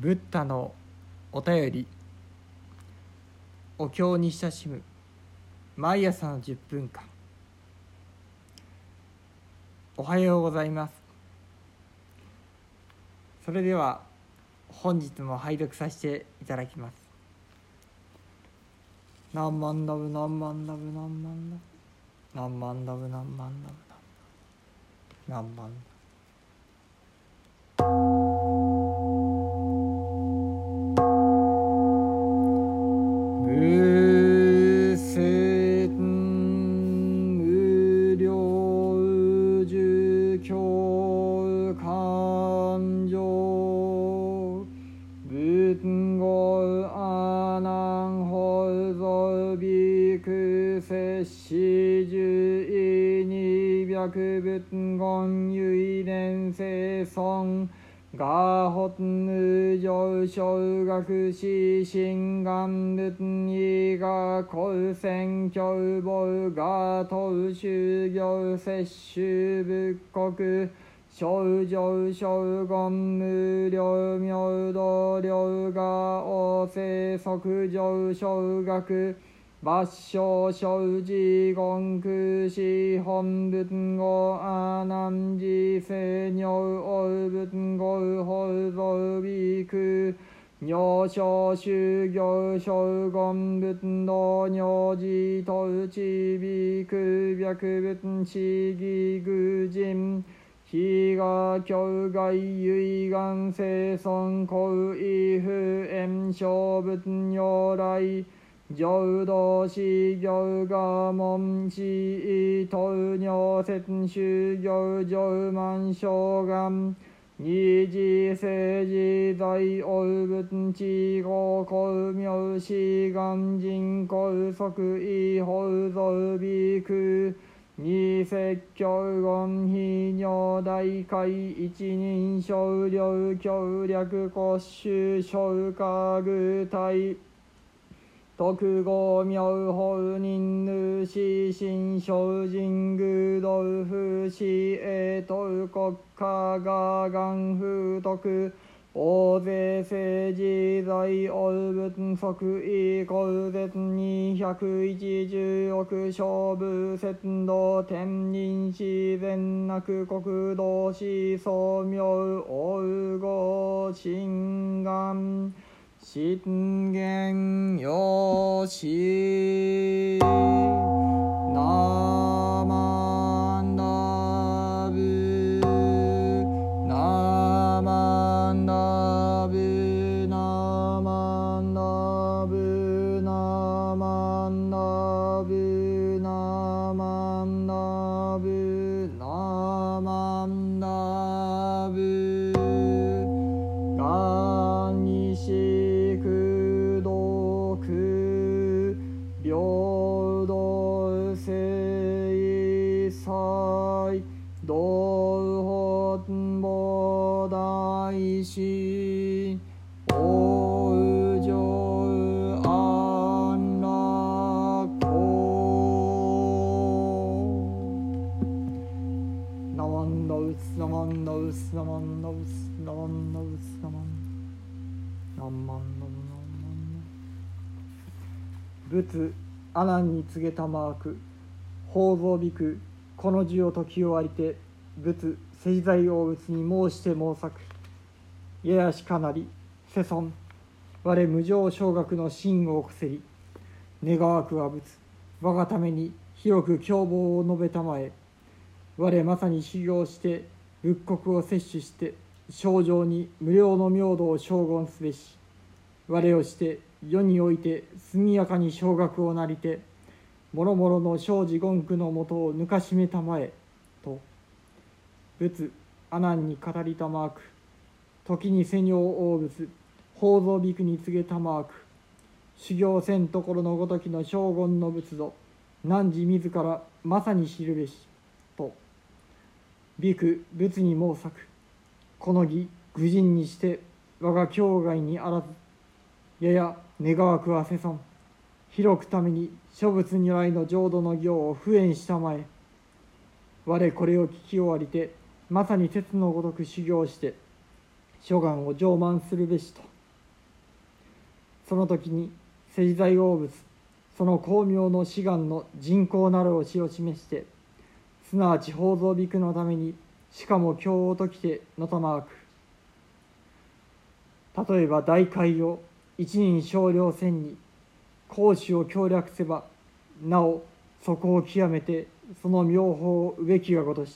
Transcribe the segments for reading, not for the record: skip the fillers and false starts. ブッダのお便り、お経に親しむ毎朝の10分間。おはようございます。それでは本日も拝読させていただきます。南無南無南無南無南無南無南無南無南無南無南無。四十一二百仏言唯念生尊我発無常小学士心願仏意我高専教母我等修行摂取仏国正常正言無量妙道量我王生即上小学抜生正字言空師本仏語阿難寺聖如愛仏語法蔵比丘如正修行正言仏道如字統智比丘白仏師義愚人非我境外唯願生尊高位普遍正仏如来浄土四行我門師等如説修行上満正願二次世自在愛仏智高高妙師願人高即位法蔵比丘二説教言非如大戒一人称了教略骨修正果具体特語妙法忍辱師身正人具道夫師永等国家我願福徳大勢世自在愛仏即位高絶210億勝部説道天人自然なく国道師僧妙王語心願信言よしなまなぶなまなぶなまなぶなまなぶなまなぶなまなぶがにし道本菩提師往生安楽王。ナマンナウスナマンナウスナマンナウスナマンナウスナマンナマンナマン仏阿難に告げたまわく法蔵比丘この字を時をありて仏世自在王仏に申して申さくややしかなり世尊我無常正覚の真をこせり願わくは仏我がために広く教法を述べたまえ我まさに修行して仏国を摂取して正常に無量の妙道を称言すべし我をして世において速やかに正覚をなりてもろもろの正字言空のもとをぬかしめたまえと仏阿難に語りたまわく時に世女王仏法蔵比丘に告げたまわく修行せんところのごときの正言の仏ぞ汝自らまさに知るべしと比丘仏に申さくこの儀愚人にして我が境外にあらずやや願わくは世尊広くために諸仏如来の浄土の行を敷演したまえ我これを聞き終わりてまさに鉄のごとく修行して諸願を上満するべしと。その時に聖罪応物、その光明の志願の人工なる推しを示して、すなわち宝蔵びくのために、しかも経を解きてのたまわく。例えば大海を一人少量千に、公主を強略せば、なおそこを極めてその妙法を植木がごとし、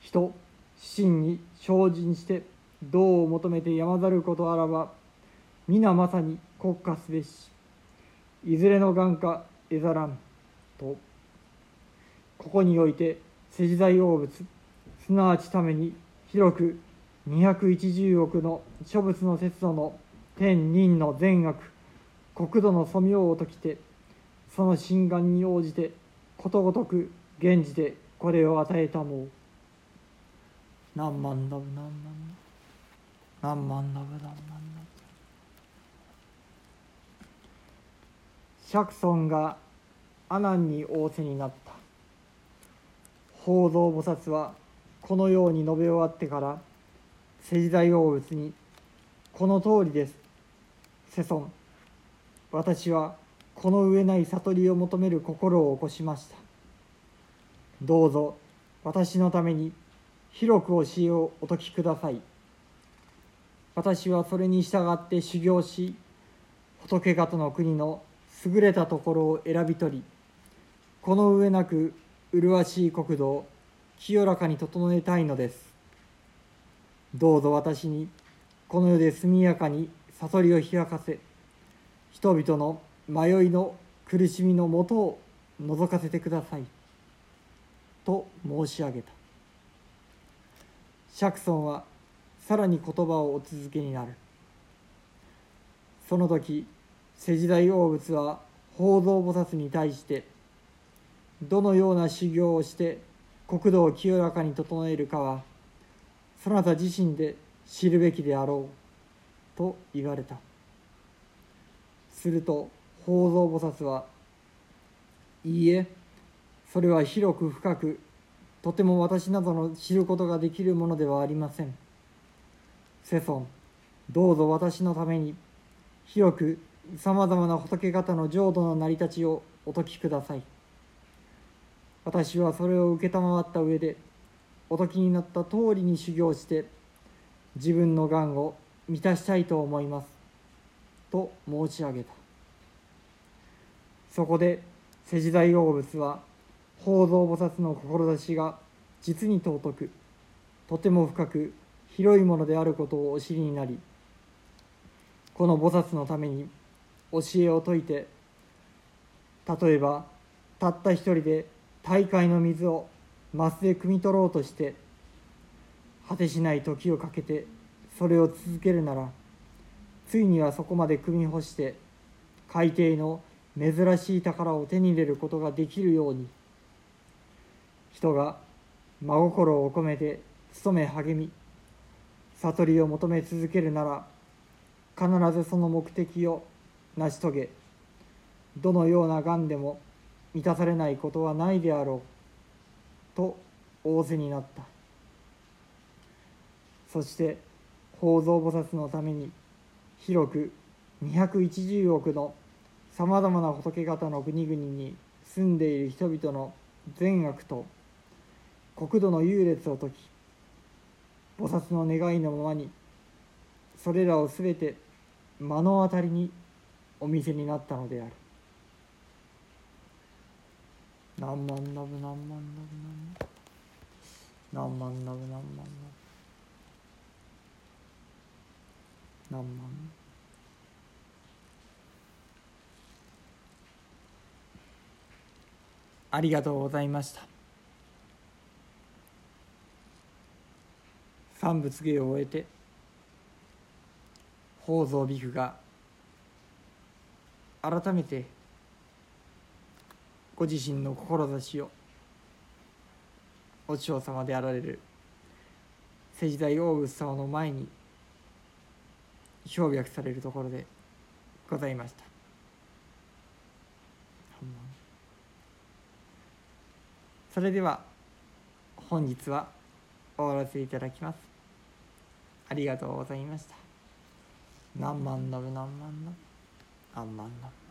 人真に精進して道を求めてやまざることあらば、皆まさに国家すべし、いずれの眼下得ざらんと。ここにおいて世代応物、すなわちために広く210億の諸物の節度の天人の善悪、国土の素妙を解きて、その心眼に応じてことごとく現時でこれを与えたもう。何万ダブ何万ダブ何万ダブ何万ダブ。釈尊が阿難に仰せになった。法蔵菩薩はこのように述べ終わってから、世代応物に、この通りです、世尊、私はこの上ない悟りを求める心を起こしました。どうぞ私のために広く教えをお説きください。私はそれに従って修行し、仏方の国の優れたところを選び取り、この上なく麗しい国土を清らかに整えたいのです。どうぞ私にこの世で速やかに悟りを開かせ、人々の迷いの苦しみのもとを覗かせてくださいと申し上げた。釈尊はさらに言葉をお続けになる。その時世代応物は法蔵菩薩に対して、どのような修行をして国土を清らかに整えるかは、そなた自身で知るべきであろうと言われた。すると法蔵菩薩は、いいえ、それは広く深く、とても私などの知ることができるものではありません。世尊、どうぞ私のために広くさまざまな仏方の浄土の成り立ちをお説きください。私はそれを承った上で、お説きになった通りに修行して、自分の願を満たしたいと思いますと申し上げた。そこで世代応物は、法蔵菩薩の志が実に尊く、とても深く広いものであることをお知りになり、この菩薩のために教えを説いて、例えばたった一人で大海の水を枡で汲み取ろうとして、果てしない時をかけてそれを続けるなら、ついにはそこまで汲み干して海底の珍しい宝を手に入れることができるように、人が真心を込めて努め励み、悟りを求め続けるなら、必ずその目的を成し遂げ、どのような願でも満たされないことはないであろうと仰せになった。そして法蔵菩薩のために広く210億のさまざまな仏方の国々に住んでいる人々の善悪と国土の優劣を解き、菩薩の願いのままにそれらをすべて目の当たりにお見せになったのである。何万ナブ何万ナブ何万ナブ何万ナブ何万ありがとうございました。三仏芸を終えて、法蔵比丘が改めてご自身の志をお師匠様であられる世代応物様の前に表白されるところでございました。それでは本日は終わらせていただきます。ありがとうございました。何万ドル何万ドル何万ドル